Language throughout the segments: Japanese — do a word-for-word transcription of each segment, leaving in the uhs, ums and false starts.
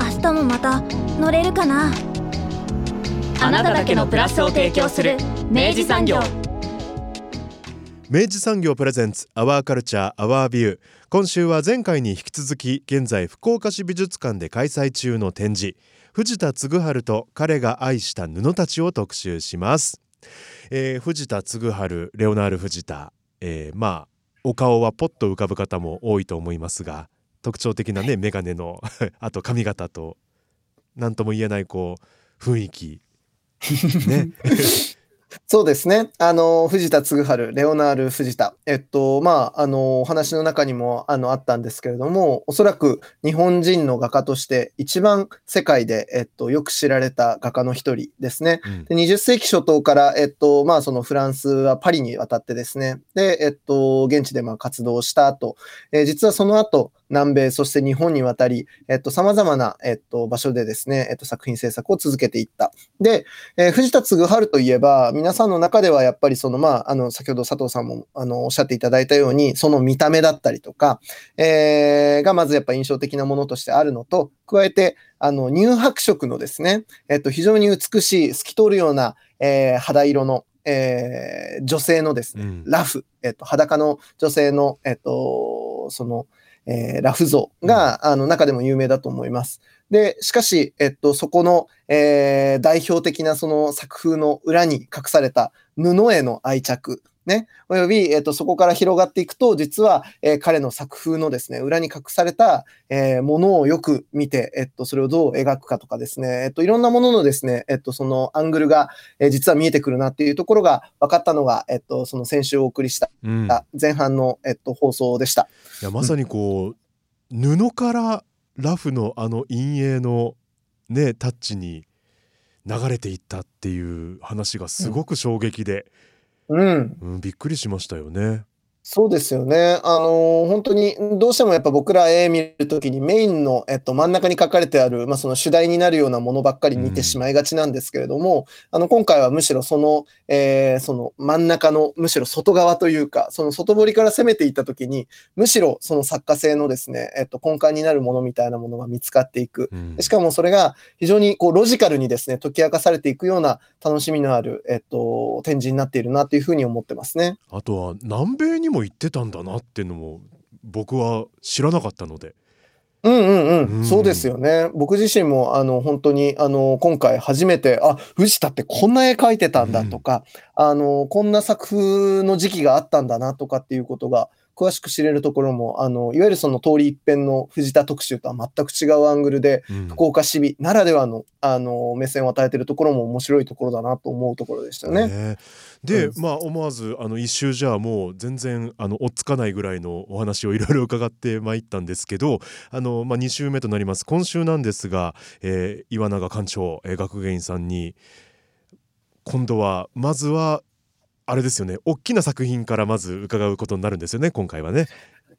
明日もまた乗れるかな。あなただけのプラスを提供する明治産業。明治産業プレゼンツアワーカルチャーアワービュー。今週は前回に引き続き現在福岡市美術館で開催中の展示、藤田嗣治と彼が愛した布たちを特集します。えー、藤田嗣治、レオナール藤田、えー、まあお顔はポッと浮かぶ方も多いと思いますが、特徴的なね、はい、メガネのあと髪型と何とも言えないこう雰囲気ねそうですね、あの藤田嗣治、レオナール藤田、えっとまああのお話の中にも あのあったんですけれども、おそらく日本人の画家として一番世界で、えっと、よく知られた画家の一人ですね。うん、でにじゅっ世紀初頭から、えっとまあ、そのフランスはパリに渡ってですね、で、えっと、現地でまあ活動した後、えー、実はその後南米、そして日本に渡り、えっと、様々な、えっと、場所でですね、えっと、作品制作を続けていった。で、えー、藤田嗣治といえば、皆さんの中ではやっぱりその、まあ、あの、先ほど佐藤さんも、あの、おっしゃっていただいたように、その見た目だったりとか、えー、がまずやっぱ印象的なものとしてあるのと、加えて、あの、乳白色のですね、えっと、非常に美しい、透き通るような、えー、肌色の、えー、女性のですね、うん、ラフ、えっと、裸の女性の、えっと、その、えー、ラフ像があの中でも有名だと思います。で、しかし、えっと、そこの、えー、代表的なその作風の裏に隠された布への愛着、ね、および、えっと、そこから広がっていくと、実は、えー、彼の作風のですね、裏に隠された、えー、ものをよく見て、えっと、それをどう描くかとかですね、えっと、いろんなもののですね、えっと、そのアングルが、えー、実は見えてくるなっていうところが分かったのが、えっと、その先週お送りした前半の、うん、えっと、放送でした。いや、まさにこう、うん、布からラフのあの陰影のね、タッチに流れていったっていう話がすごく衝撃で、うんうん、びっくりしましたよね。そうですよね。あのー、本当にどうしてもやっぱ僕ら絵見るときにメインの、えっと、真ん中に書かれてある、まあ、その主題になるようなものばっかり見てしまいがちなんですけれども、うん、あの今回はむしろその、えー、その真ん中のむしろ外側というか、その外堀から攻めていったときにむしろその作家性のですね、えっと、根幹になるものみたいなものが見つかっていく。うん、しかもそれが非常にこうロジカルにですね解き明かされていくような楽しみのある、えっと、展示になっているなというふうに思ってますね。あとは南米にも言ってたんだなっていうのも僕は知らなかったので。うんうんうん、うん、そうですよね。僕自身もあの本当にあの今回初めて、あ、藤田ってこんな絵描いてたんだとか、うん、あのこんな作風の時期があったんだなとかっていうことが詳しく知れるところも、あのいわゆるその通り一遍の藤田特集とは全く違うアングルで、うん、福岡市美ならではの、あの目線を与えているところも面白いところだなと思うところでしたね。ね、で、うん、まあ、思わずあの一周じゃあもう全然あの追っつかないぐらいのお話をいろいろ伺ってまいったんですけど、あの、まあ、に週目となります今週なんですが、えー、岩永館長、えー、学芸員さんに今度はまずはあれですよね、大きな作品からまず伺うことになるんですよね、今回はね。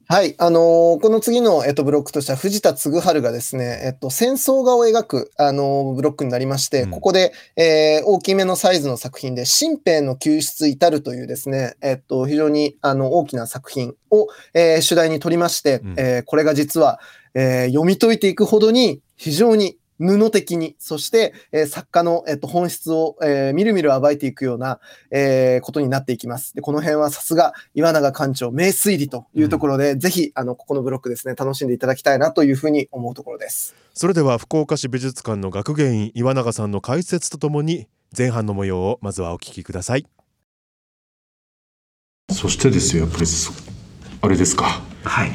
はい、あのー、この次の、えっと、ブロックとしては藤田嗣治がですね、えっと、戦争画を描く、あのー、ブロックになりまして、うん、ここで、えー、大きめのサイズの作品で新兵の救出至るというですね、えっと、非常にあの大きな作品を、えー、主題に取りまして、うん、えー、これが実は、えー、読み解いていくほどに非常に布的に、そして、えー、作家の、えっと、本質を、えー、みるみる暴いていくような、えー、ことになっていきます。で、この辺はさすが岩永館長名推理というところで、うん、ぜひあのここのブロックですね楽しんでいただきたいなというふうに思うところです。それでは福岡市美術館の学芸員岩永さんの解説とともに前半の模様をまずはお聞きください。そしてですよ、やっぱりあれですか、はい、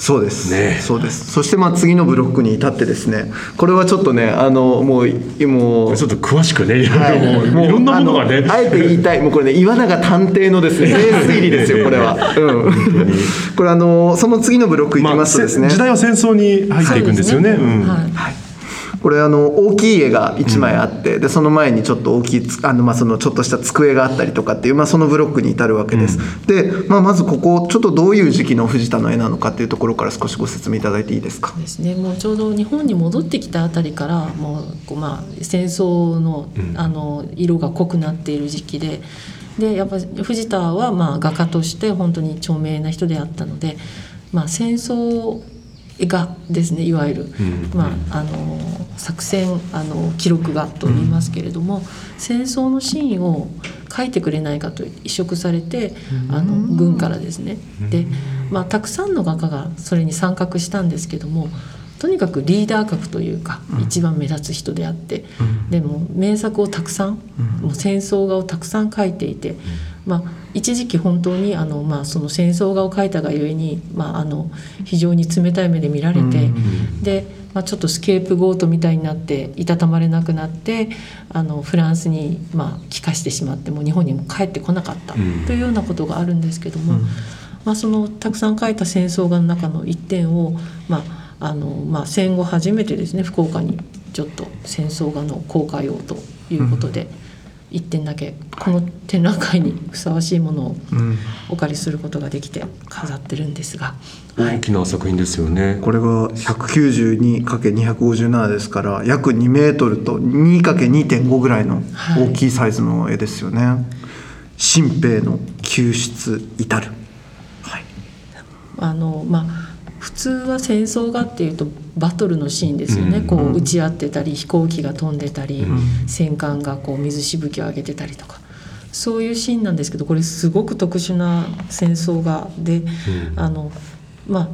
そうですね。そうです。そしてまあ次のブロックに至ってですね、これはちょっとね、あのもうもうちょっと詳しくね、いろいろもういろんなものがね、あえて言いたい、もうこれね、岩永探偵のですね、名推理ですよこれは。うん、これあのその次のブロックいきますとですね、まあ、時代は戦争に入っていくんですよね。うん、はい。これあの大きい絵がいちまいあって、うん、でその前にちょっと大きいあの、まあ、そのちょっとした机があったりとかっていう、まあ、そのブロックに至るわけです、うん、で、まあ、まずここちょっとどういう時期の藤田の絵なのかっていうところから少しご説明いただいていいですか。ですね、もうちょうど日本に戻ってきたあたりからもうこう、まあ、戦争 の, あの色が濃くなっている時期で、でやっぱ藤田はまあ画家として本当に著名な人であったので、まあ、戦争がですね、いわゆる、うんまあ、あの作戦あの記録画と言いますけれども、うん、戦争のシーンを描いてくれないかと移植されて、うん、あの軍からですね、うんでまあ、たくさんの画家がそれに参画したんですけども、とにかくリーダー格というか、うん、一番目立つ人であって、うん、でも名作をたくさん、うん、もう戦争画をたくさん描いていて、うんまあ、一時期本当にあの、まあ、その戦争画を描いたがゆえに、まあ、あの非常に冷たい目で見られて、うんうん、で、まあ、ちょっとスケープゴートみたいになっていたたまれなくなって、あのフランスに、まあ、帰化してしまって、もう日本にも帰ってこなかった、うん、というようなことがあるんですけども、うんまあ、そのたくさん描いた戦争画の中の一点を、まああのまあ、戦後初めてですね、福岡にちょっと戦争画の公開をということで、うん、いってんだけこの展覧会にふさわしいものをお借りすることができて飾ってるんですが、うんはい、大きな作品ですよね。これが ひゃくきゅうじゅうにかけるにひゃくごじゅうなな ですから約にメートルと にかけるにてんご ぐらいの大きいサイズの絵ですよね、はい、新兵の救出至る、はい、あのまあ普通は戦争画っていうとバトルのシーンですよね、うんうん、こう打ち合ってたり飛行機が飛んでたり、うん、戦艦がこう水しぶきを上げてたりとかそういうシーンなんですけど、これすごく特殊な戦争画で、うん、あのま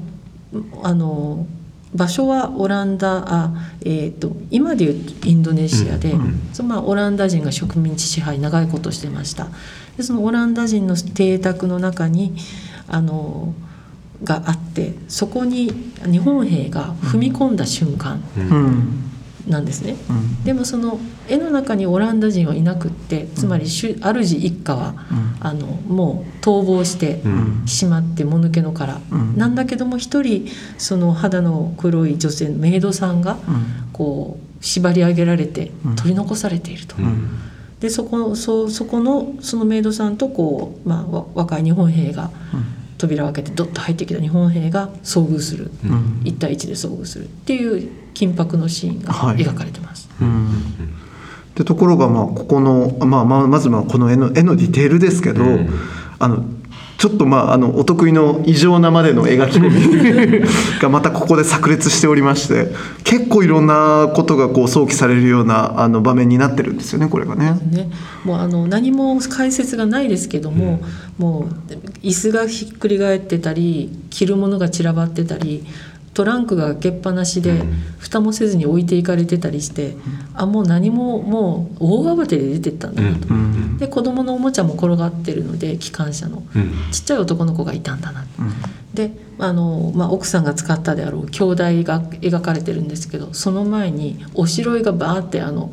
ああの場所はオランダあ、えー、と今でいうインドネシアで、うんうんそのまあ、オランダ人が植民地支配長いことしてました。でそのオランダ人の邸宅の中にあのがあって、そこに日本兵が踏み込んだ瞬間なんですね、うんうん、でもその絵の中にオランダ人はいなくって、つまり主主一家は、うん、あのもう逃亡してしまってもぬけの殻、うん、なんだけども一人その肌の黒い女性のメイドさんがこう縛り上げられて取り残されていると、うんうん、でそこ、そ、そこのそのメイドさんとこう、まあ、若い日本兵が、うん扉を開けてドッと入ってきた日本兵が遭遇する、うん、いち対いちで遭遇するっていう緊迫のシーンが描かれてます、はいうん、でところがまあここの、まあ、まずまあこの絵の、絵のディテールですけど、うん、あのちょっとまああのお得意の異常なまでの描き込みがまたここで炸裂しておりまして、結構いろんなことがこう想起されるようなあの場面になってるんですよね、これがね。ねもうあの何も解説がないですけども、うん、もう椅子がひっくり返ってたり着るものが散らばってたりトランクが開けっぱなしで蓋もせずに置いていかれてたりして、うん、あもう何ももう大慌てで出てったんだなと、うんうん、で子供のおもちゃも転がってるので機関車の、うん、ちっちゃい男の子がいたんだなと、うん、であの、まあ、奥さんが使ったであろう兄弟が描かれてるんですけど、その前におしろいがバーってあの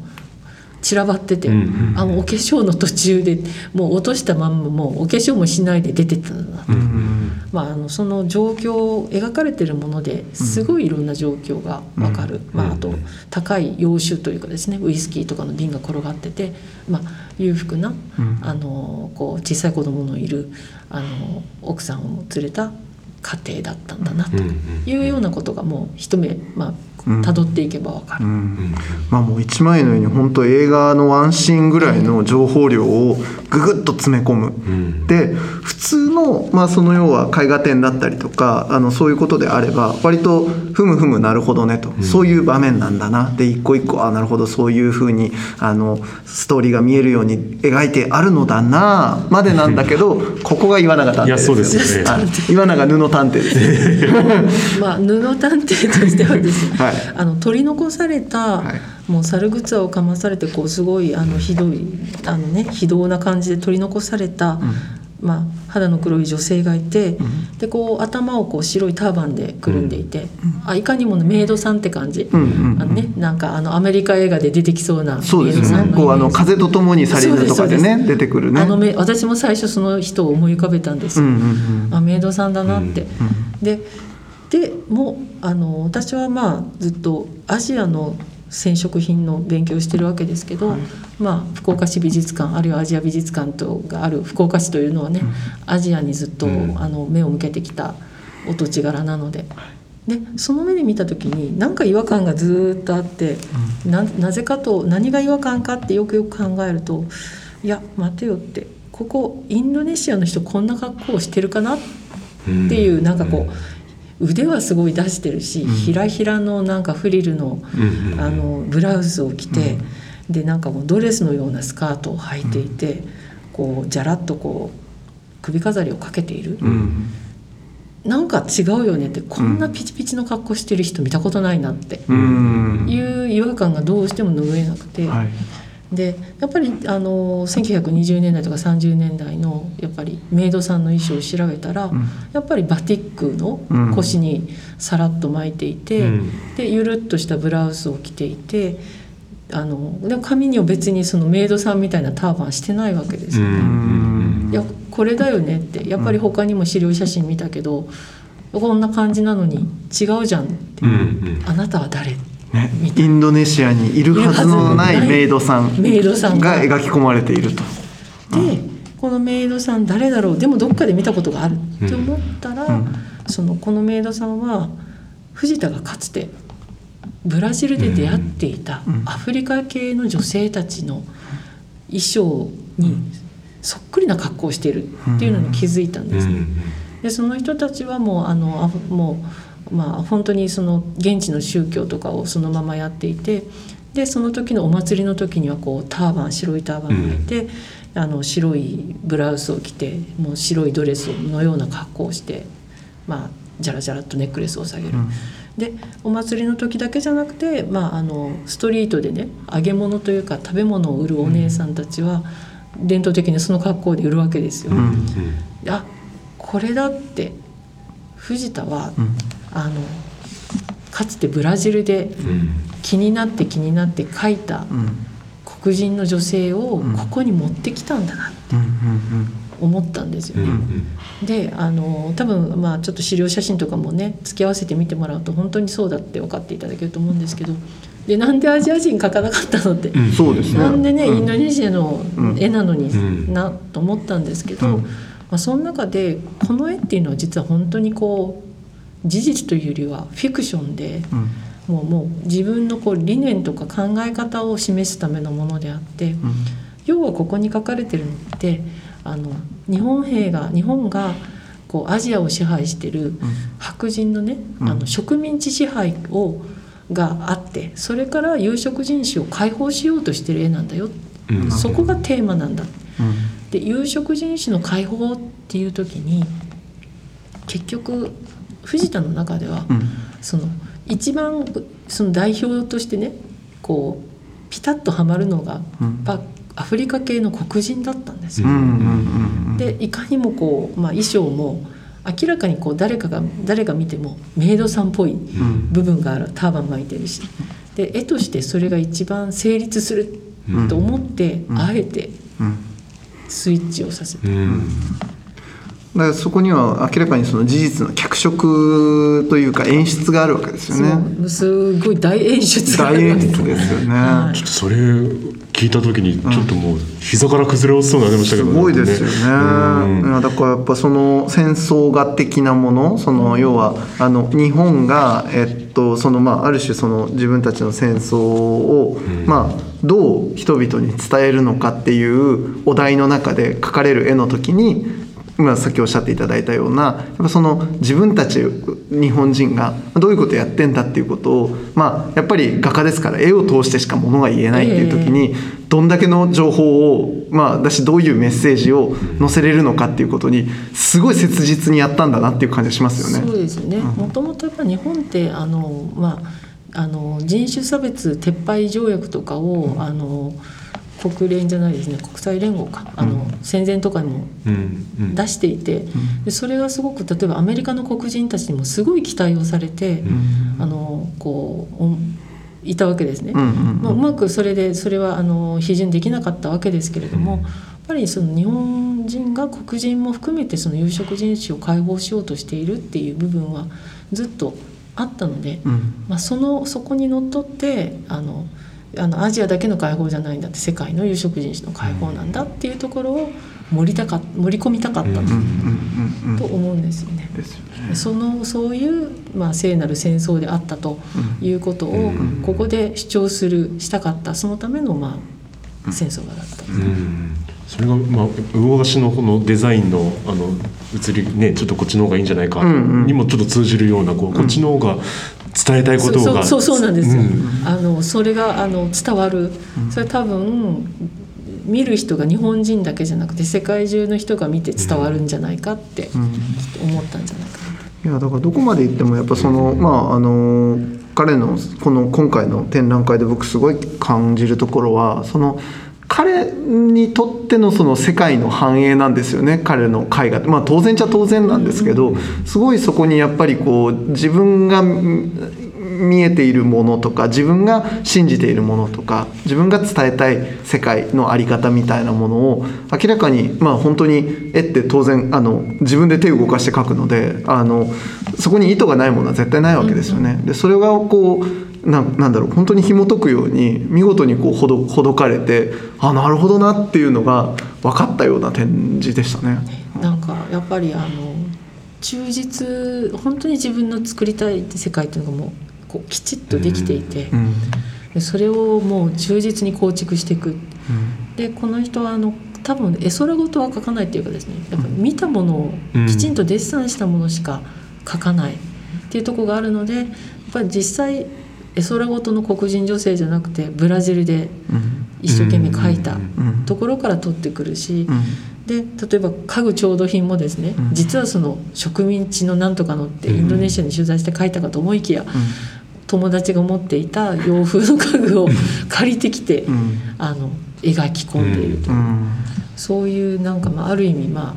散らばってて、うんうん、あのお化粧の途中でもう落としたまんまもうお化粧もしないで出てったんだなと、うんうんまあ、あのその状況を描かれているものですごいいろんな状況が分かる、うんまあ、あと高い洋酒というかですねウイスキーとかの瓶が転がってて、まあ、裕福な、うん、あのこう小さい子供のいるあの奥さんを連れた家庭だったんだなというようなことがもう一目まあたどっていけば分かる、うんうんまあ、もういちまいのように本当映画のワンシーンぐらいの情報量をぐぐっと詰め込む、うん、で普通の、まあ、その要は絵画展だったりとかあのそういうことであれば割とふむふむなるほどねと、うん、そういう場面なんだなで一個一個あなるほどそういうふうにあのストーリーが見えるように描いてあるのだなまでなんだけどここが岩永探偵ですよね。いやそうですよね。あ、岩永布探偵です、まあ、布探偵としてはですね、はいあの取り残された、はい、もう猿靴をかまされてこうすごいあのひどいあの、ね、非道な感じで取り残されたまあ、肌の黒い女性がいて、うん、でこう頭をこう白いターバンでくるんでいて、うん、あいかにもメイドさんって感じ、うんうんうん、あのね、なんかあのアメリカ映画で出てきそうなメイドさんのイメージ。そうですね、こうあの風とともにサリルとかでね出てくるね、あのめ私も最初その人を思い浮かべたんですよ、うんうんうん、あメイドさんだなって、うんうん、で, でもあの私はまあずっとアジアの染色品の勉強をしてるわけですけど、はい、まあ、福岡市美術館あるいはアジア美術館とがある福岡市というのはね、うん、アジアにずっと、うん、あの目を向けてきたお土地柄なので、でその目で見た時に何か違和感がずっとあって、うん、な, なぜかと何が違和感かってよくよく考えると、いや待てよって、ここインドネシアの人こんな格好をしてるかなっていう、うん、なんかこう、うん、腕はすごい出してるし、うん、ひらひらのなんかフリル の,、うん、あのブラウスを着て、うん、でなんかもうドレスのようなスカートを履いていて、うん、こうじゃらっとこう首飾りをかけている、うん、なんか違うよねって、こんなピチピチの格好してる人見たことないなっていう違和感がどうしても拭えなくて、うん、はい、でやっぱりあのせんきゅうひゃくにじゅうねんだいとかさんじゅうねんだいのやっぱりメイドさんの衣装を調べたら、うん、やっぱりバティックの腰にさらっと巻いていて、うん、でゆるっとしたブラウスを着ていて、あので髪には別にそのメイドさんみたいなターバンしてないわけですよね。うん、いやこれだよねって、やっぱり他にも資料写真見たけど、うん、こんな感じなのに違うじゃんって、うん、あなたは誰？ね、インドネシアにいるはずのないメイドさんが描き込まれていると。でこのメイドさん誰だろう、でもどっかで見たことがあるって思ったら、うん、そのこのメイドさんは藤田がかつてブラジルで出会っていたアフリカ系の女性たちの衣装にそっくりな格好をしているっていうのに気づいたんですね。でその人たちはもうあのもうまあ、本当にその現地の宗教とかをそのままやっていて、でその時のお祭りの時にはこうターバン白いターバンを巻いて、うん、あの白いブラウスを着て、もう白いドレスのような格好をして、まあ、ジャラジャラっとネックレスを下げる、うん、でお祭りの時だけじゃなくて、まあ、あのストリートでね揚げ物というか食べ物を売るお姉さんたちは伝統的にその格好で売るわけですよ、うんうん、あこれだって藤田は、うん、あのかつてブラジルで気になって気になって描いた黒人の女性をここに持ってきたんだなって思ったんですよね。であの多分、まあ、ちょっと資料写真とかもね付き合わせて見てもらうと本当にそうだって分かっていただけると思うんですけど、でなんでアジア人描かなかったのって、うん、そうですね、なんでねインドネシアの絵なのになと思ったんですけど、まあ、その中でこの絵っていうのは実は本当にこう事実というよりはフィクションで、うん、もうもう自分のこう理念とか考え方を示すためのものであって、うん、要はここに書かれてるのってあの日本兵が日本がこうアジアを支配してる白人のね、うん、あの植民地支配をがあって、それから有色人種を解放しようとしてる絵なんだよ、うん、そこがテーマなんだ、うん、で有色人種の解放っていう時に結局藤田の中では、うん、その一番その代表としてねこうピタッとはまるのが、うん、アフリカ系の黒人だったんですよ、うんうんうんうん、でいかにもこう、まあ、衣装も明らかにこう 誰かが誰が見てもメイドさんっぽい部分がある、ターバン巻いてるし、で絵としてそれが一番成立すると思って、うん、あえてスイッチをさせた、うんうん、だからそこには明らかにその事実の脚色というか演出があるわけですよね。すごい大演出があるわけですよね。大演出ですよね、はい、ちょっとそれ聞いた時にちょっともう膝から崩れ落ちそうになりましたけど、ね、すごいですよね。うん、だからやっぱその戦争画的なもの、その要はあの日本がえっとそのまあある種その自分たちの戦争をまあどう人々に伝えるのかっていうお題の中で描かれる絵の時に。今さっきおっしゃっていただいたようなやっぱその自分たち日本人がどういうことをやってんだっていうことを、まあ、やっぱり画家ですから絵を通してしかものが言えないっていう時にどんだけの情報を、まあ、だしどういうメッセージを載せれるのかっていうことにすごい切実にやったんだなっていう感じがしますよね。そうですね、もともとやっぱ日本ってあの、まあ、あの人種差別撤廃条約とかを、うん、あの国連じゃないですね、国際連合か、あの、うん、戦前とかにも出していて、うん、でそれがすごく例えばアメリカの黒人たちにもすごい期待をされて、うん、あのこういたわけですね、うんうんうん、まあ、うまくそれでそれはあの批准できなかったわけですけれども、うん、やっぱりその日本人が黒人も含めてその有色人種を解放しようとしているっていう部分はずっとあったので、うん、まあ、そのそこにのっとってあのあのアジアだけの解放じゃないんだって、世界の有色人種の解放なんだっていうところを盛りたか盛り込みたかったと思うんですよね。ですよね。そのそういう、まあ、聖なる戦争であったということをここで主張するしたかった、そのための、まあ、戦争がだった、うんうん、それが、まあ、魚河岸のこのデザインのあの移りね、ちょっとこっちの方がいいんじゃないかにもちょっと通じるような、こうこっちの方が伝えたいことが、そうそうそうなんですよ、うん、あのそれがあの伝わる、それ多分見る人が日本人だけじゃなくて世界中の人が見て伝わるんじゃないかって、うん、思ったんじゃないかな。いやだからどこまで行ってもやっぱその、まああの彼のこの今回の展覧会で僕すごい感じるところは、その彼にとってのその世界の繁栄なんですよね、彼の絵画って。まあ当然ちゃ当然なんですけど、すごいそこにやっぱりこう自分が見えているものとか、自分が信じているものとか、自分が伝えたい世界のあり方みたいなものを明らかに、まあ本当に絵って当然あの自分で手を動かして描くので、あのそこに意図がないものは絶対ないわけですよね。でそれがこうな, なんだろう本当に紐解くように見事にこう ほ, どほどかれて、あ、なるほどなっていうのが分かったような展示でしたね。なんかやっぱりあの忠実、本当に自分の作りたい世界というのがもうこうきちっとできていて、うんうん、それをもう忠実に構築していく、うん、でこの人はあの多分絵空事は描かないというかですね、やっぱ見たものをきちんとデッサンしたものしか描かないっていうところがあるので、やっぱり実際絵空事の黒人女性じゃなくてブラジルで一生懸命描いたところから取ってくるし、で例えば家具調度品もですね、実はその植民地のなんとかのってインドネシアに取材して描いたかと思いきや、友達が持っていた洋風の家具を借りてきてあの描き込んでいるという、そういうなんかまあある意味まあ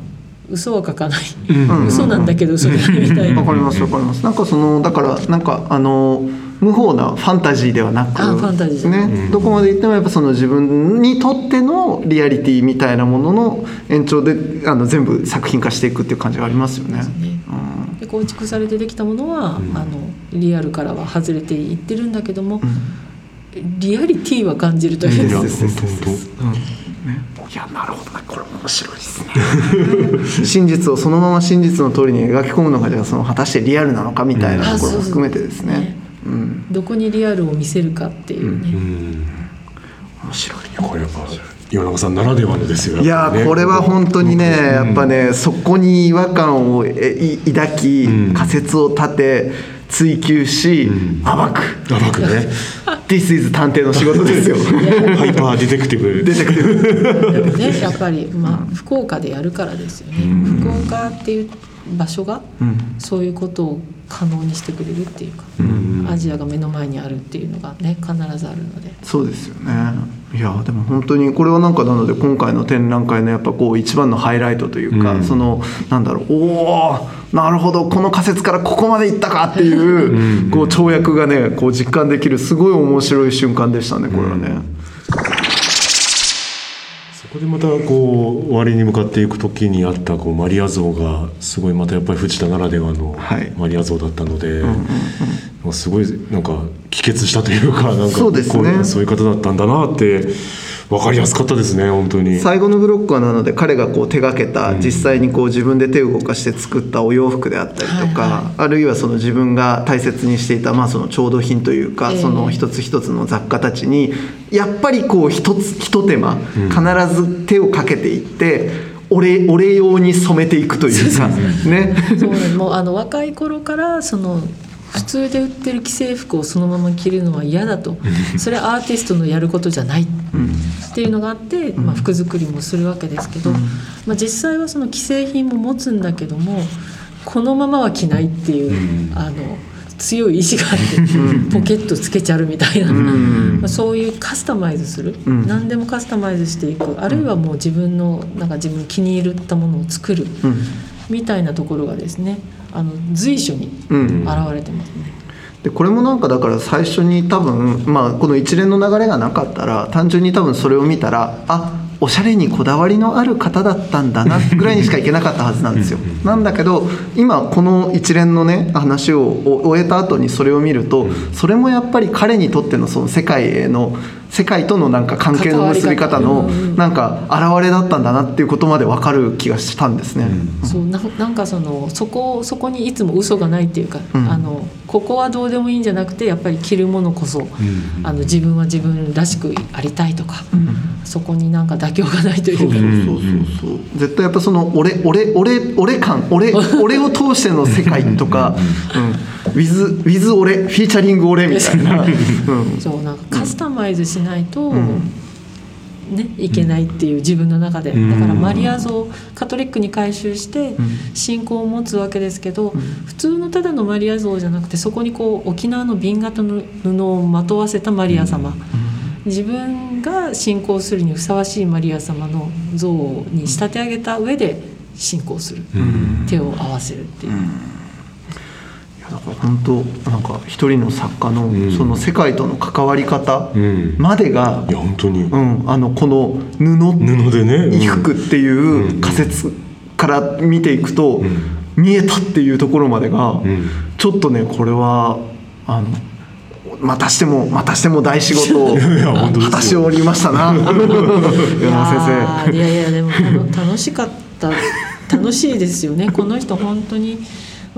嘘は書かない、うん、嘘なんだけど嘘じゃないみたいな。わかりますわかります。なんかそのだからなんかあの無法なファンタジーではなく、あ、ファンタジーじゃない、ね、どこまで行ってもやっぱその自分にとってのリアリティみたいなものの延長であの全部作品化していくっていう感じがありますよね。そうですね、うん、で構築されてできたものは、うん、あのリアルからは外れていってるんだけども、うん、リアリティは感じるというやつですね。いや、なるほどね、これ面白いですね真実をそのまま真実の通りに描き込むのが、じゃあその果たしてリアルなのかみたいなところも含めてですね、うんうん、どこにリアルを見せるかっていうね、うんうん、面白いね。これは岩永さんならではのですよね。いや、これは本当にね、やっぱね、そこに違和感を抱き、仮説を立て追求し、うん、暴く暴くねThis is 探偵の仕事ですよハイパーディテクティブディテクティブ、ね、やっぱり、まあ、福岡でやるからですよね、うん、福岡っていう場所が、うん、そういうことを可能にしてくれるっていうか、うん、アジアが目の前にあるっていうのがね、必ずあるので。そうですよね。いやでも本当にこれはなんか、なので今回の展覧会のやっぱこう一番のハイライトというか、うん、そのなんだろう、おー、なるほど、この仮説からここまでいったかっていうこう跳躍がね、こう実感できるすごい面白い瞬間でしたね、これはね、うん、そこでまたこう終わりに向かっていく時にあったこうマリア像がすごい、またやっぱり藤田ならではのマリア像だったので、はい、うんうんうん、すごいなんか帰結したというか、なんかそうですね、そういう方だったんだなって分かりやすかったですね、本当に。最後のブロックはなので、彼がこう手がけた、実際にこう自分で手を動かして作ったお洋服であったりとか、はいはい、あるいはその自分が大切にしていた、まあその調度品というか、えー、その一つ一つの雑貨たちにやっぱりこう一つ一手間、必ず手をかけていって、うん、俺, 俺用に染めていくというかね。そうね、もうあの若い頃からその普通で売ってる既製服をそのまま着るのは嫌だと、それはアーティストのやることじゃないっていうのがあって、まあ、服作りもするわけですけど、まあ、実際はその既製品も持つんだけども、このままは着ないっていう、あの強い意志があってポケットつけちゃるみたいな、うん、そういうカスタマイズする、うん、何でもカスタマイズしていく、あるいはもう自分のなんか自分気に入ったものを作る、うん、みたいなところがですね、あの随所に現れてますね、うん、でこれもなんかだから最初に多分、まあ、この一連の流れがなかったら単純に多分それを見たら、あおしゃれにこだわりのある方だったんだなぐらいにしかいけなかったはずなんですよ。なんだけど今この一連のね話を終えた後にそれを見ると、それもやっぱり彼にとってのその世界への世界とのなんか関係の結び方のなんか現れだったんだなっていうことまで分かる気がしたんですね、うん、そう な, なんかそのそこそこにいつも嘘がないっていうか、うん、あのここはどうでもいいんじゃなくて、やっぱり着るものこそ、うん、あの自分は自分らしくありたいとか、うん、そこになんか妥協がないというか、そうそうそうそう、絶対やっぱその俺俺俺俺感俺俺を通しての世界とか、うん、ウィズウィズ俺フィーチャリング俺みたいな、うん、そうなんかカスタマイズしないと、うんね、いけないっていう自分の中で、だからマリア像をカトリックに改宗して信仰を持つわけですけど、普通のただのマリア像じゃなくて、そこにこう沖縄の瓶型の布をまとわせたマリア様、自分が信仰するにふさわしいマリア様の像に仕立て上げた上で信仰する、手を合わせるっていう、だから本当なんか一人の作家のその世界との関わり方までが、いや本当に、うん、あのこの布、布でね、衣服っていう仮説から見ていくと見えたっていうところまでが、ちょっとねこれはあのまたしてもまたしても大仕事を果たしておりましたな。いや先生、いやいやでも楽しかった楽しいですよね、この人本当に。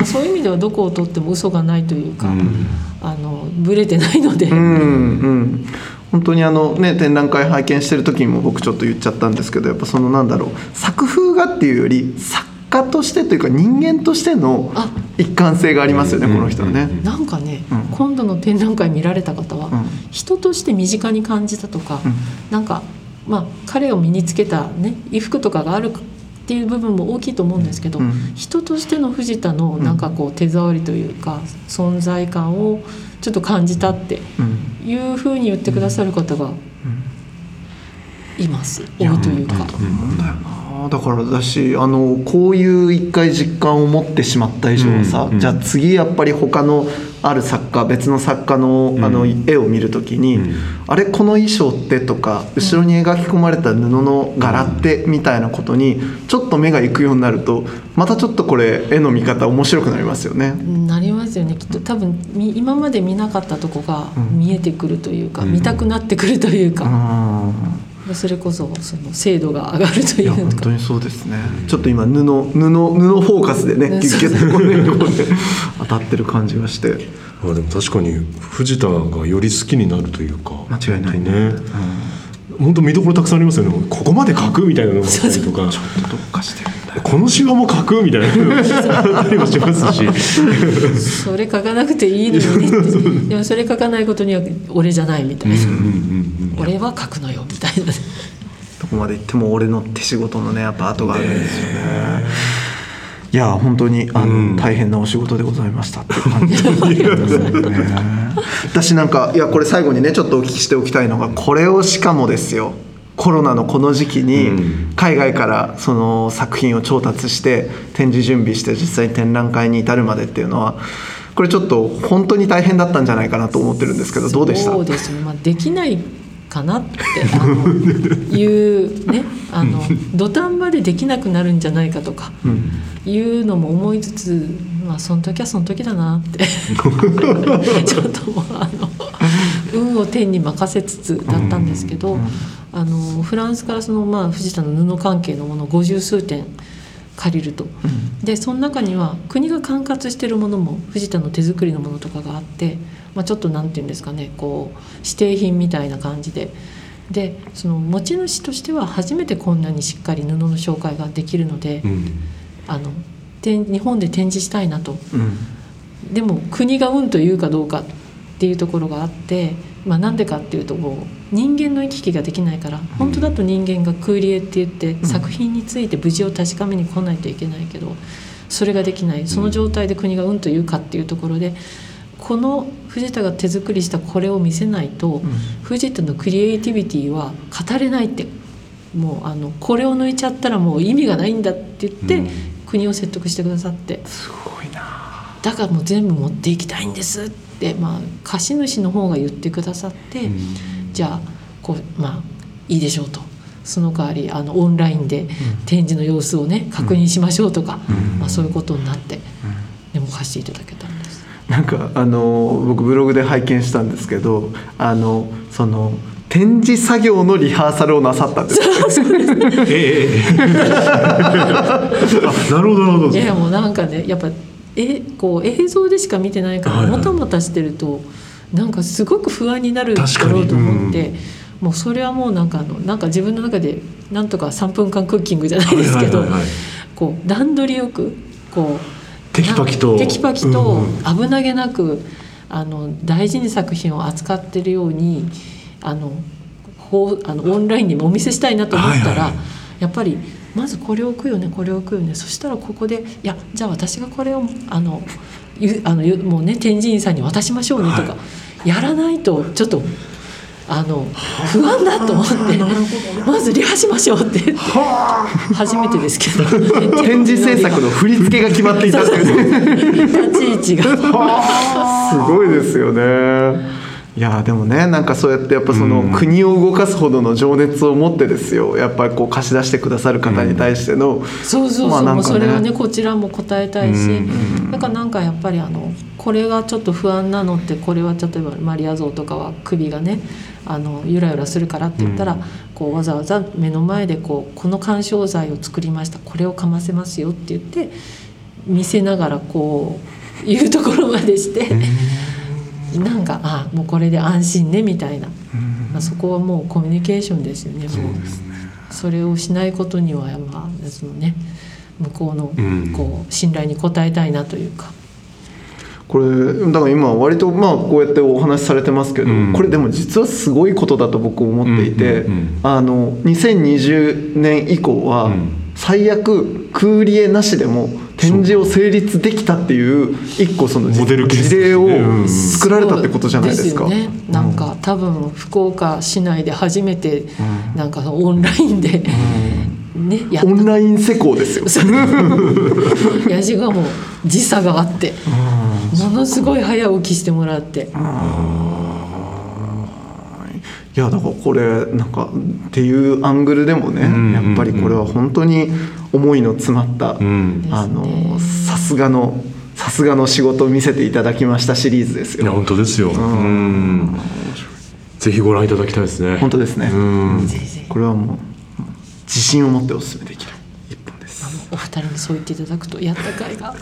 そういう意味ではどこを取っても嘘がないというか、うん、あのブレてないので、うんうん、本当にあの、ね、展覧会拝見してる時にも僕ちょっと言っちゃったんですけど、やっぱそのなんだろう、作風がっていうより作家としてというか人間としての一貫性がありますよね、この人はね。なんかね、うん、今度の展覧会見られた方は、うん、人として身近に感じたとか、うん、なんか、まあ、彼を身につけた、ね、衣服とかがあるっていう部分も大きいと思うんですけど、うん、人としての藤田のなんかこう手触りというか、うん、存在感をちょっと感じたっていうふうに言ってくださる方がいます、うん、多いというか、だからだし、あのこういう一回実感を持ってしまった以上さ、うん、じゃあ次やっぱり他のある作家、別の作家 の, あの絵を見るときに、うん、あれこの衣装ってとか、後ろに描き込まれた布の柄ってみたいなことにちょっと目が行くようになると、またちょっとこれ絵の見方面白くなりますよね。なりますよね、きっと。多分今まで見なかったとこが見えてくるというか、うん、見たくなってくるというか、うんうん、それこそその精度が上がるというか。いや本当にそうですね、ちょっと今布布布フォーカスでね、ギュッギュッとこうね、こうね当たってる感じがして、あでも確かに藤田がより好きになるというか、間違いないね、うん、本当見どころたくさんありますよね。ここまで描くみたいなのがあったりとか、ちょっとどっかしてるんだよ、このシワも描くみたいなのがあったりもしますしそれ描かなくていいのにってでもそれ描かないことには俺じゃないみたいな、うんうんうんうん、俺は描くのよみたいなどこまで行っても俺の手仕事のね、やっぱ跡があるんですよね。いや本当にあの、うん、大変なお仕事でございましたって感じ私なんか、いやこれ最後にねちょっとお聞きしておきたいのが、これをしかもですよ、コロナのこの時期に海外からその作品を調達して展示準備して実際に展覧会に至るまでっていうのは、これちょっと本当に大変だったんじゃないかなと思ってるんですけど、どうでした？そうですね、まあ、できないかなってあのいうね、あの土壇場でできなくなるんじゃないかとかいうのも思いつつ、まあその時はその時だなってちょっとあの運を天に任せつつだったんですけど、あのフランスからその、まあ、藤田の布関係のもの五十数点借りると、でその中には国が管轄しているものも藤田の手作りのものとかがあって、まあ、ちょっとなんていうんですかね、こう指定品みたいな感じで、でその持ち主としては初めてこんなにしっかり布の紹介ができるので、うん、あの日本で展示したいなと、うん、でも国がうんと言うかどうかっていうところがあって、まあ、なんでかっていうともう人間の行き来ができないから、本当だと人間がクーリエって言って作品について無事を確かめに来ないといけないけど、それができない、その状態で国がうんと言うかっていうところで、この藤田が手作りしたこれを見せないと、うん、藤田のクリエイティビティは語れないって、もうあのこれを抜いちゃったらもう意味がないんだって言って、うん、国を説得してくださって、すごいな、だからもう全部持っていきたいんですって、まあ、貸主の方が言ってくださって、うん、じゃあこう、まあ、いいでしょうと、その代わりあのオンラインで展示の様子をね、うん、確認しましょうとか、うんまあ、そういうことになって、うん、でも貸していただけたんです。なんかあの僕ブログで拝見したんですけど、あのその展示作業のリハーサルをなさったんです。ええ。あ、なるほどなるほど。いやもうなんかね、やっぱえこう映像でしか見てないから、はいはい、もたもたしてるとなんかすごく不安になるだろうと思って、うん、もうそれはもうなんかあのなんか自分の中でなんとかさんぷんかんクッキングじゃないですけど、はいはいはいはい、こう段取りよくこうテキパキとテキパキと危なげなく、うんうん、あの大事に作品を扱ってるように。あのあのオンラインにもお見せしたいなと思ったら、はいはいはい、やっぱりまずこれを置くよねこれを置くよね、そしたらここでいやじゃあ私がこれをあのあのもうね展示員さんに渡しましょうねとか、はい、やらないとちょっとあの不安だと思ってまずリハしましょうって言って初めてですけど展示制作の振り付けが決まっていたという立ち位置がすごいですよね。いやでもね、なんかそうやってやっぱその国を動かすほどの情熱を持ってですよ、やっぱりこう貸し出してくださる方に対しての、うん、そうそうそう、まあなんかね、もうそれはねこちらも答えたいし、うん、だからなんかやっぱりあのこれがちょっと不安なのって、これは例えばマリア像とかは首がねあのゆらゆらするからって言ったら、うん、こうわざわざ目の前でこうこの緩衝材を作りました、これをかませますよって言って見せながらこういうところまでして、うんなんかあもうこれで安心ねみたいな、うんまあ、そこはもうコミュニケーションですよね。そうですね。それをしないことには、まあそのね、向こうのこう信頼に応えたいなというか、うん、これだから今割とまあこうやってお話しされてますけど、うん、これでも実はすごいことだと僕思っていて、うんうんうん、あのにせんにじゅうねん以降は最悪クーリエなしでも展示を成立できたっていう一個その事例を作られたってことじゃないですか。ですよね、なんか多分福岡市内で初めてなんかオンラインで、うんね、やったオンライン施工ですよ。やじがもう時差があってものすごい早起きしてもらって。いやだからこれなんかっていうアングルでもね、うんうんうん、やっぱりこれは本当に思いの詰まった、うん、あのさすがのさすがの仕事を見せていただきましたシリーズですよ。いや本当ですよ、うんうん、ぜひご覧いただきたいですね。本当ですね、うん、これはもう自信を持ってお勧めできる一本です。お二人にそう言っていただくとやった甲斐が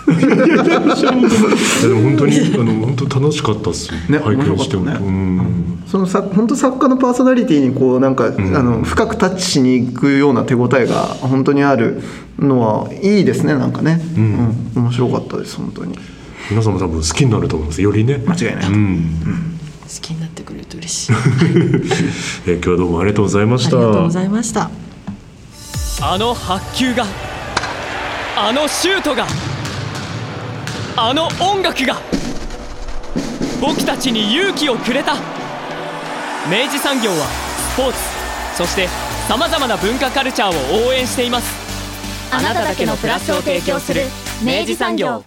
でも本当にあの本当楽しかったですね。拝見してもそのさ本当作家のパーソナリティにこうなんか、うん、あの深くタッチしに行くような手応えが本当にあるのはいいですね。なんかね、うんうん、面白かったです。本当に皆さんも多分好きになると思いますよりね。間違いない、うんうん、好きになってくれると嬉しいえ今日はどうもありがとうございました。ありがとうございました。あの発球があのシュートがあの音楽が僕たちに勇気をくれた。明治産業はスポーツ、そしてさまざまな文化カルチャーを応援しています。あなただけのプラスを提供する明治産業。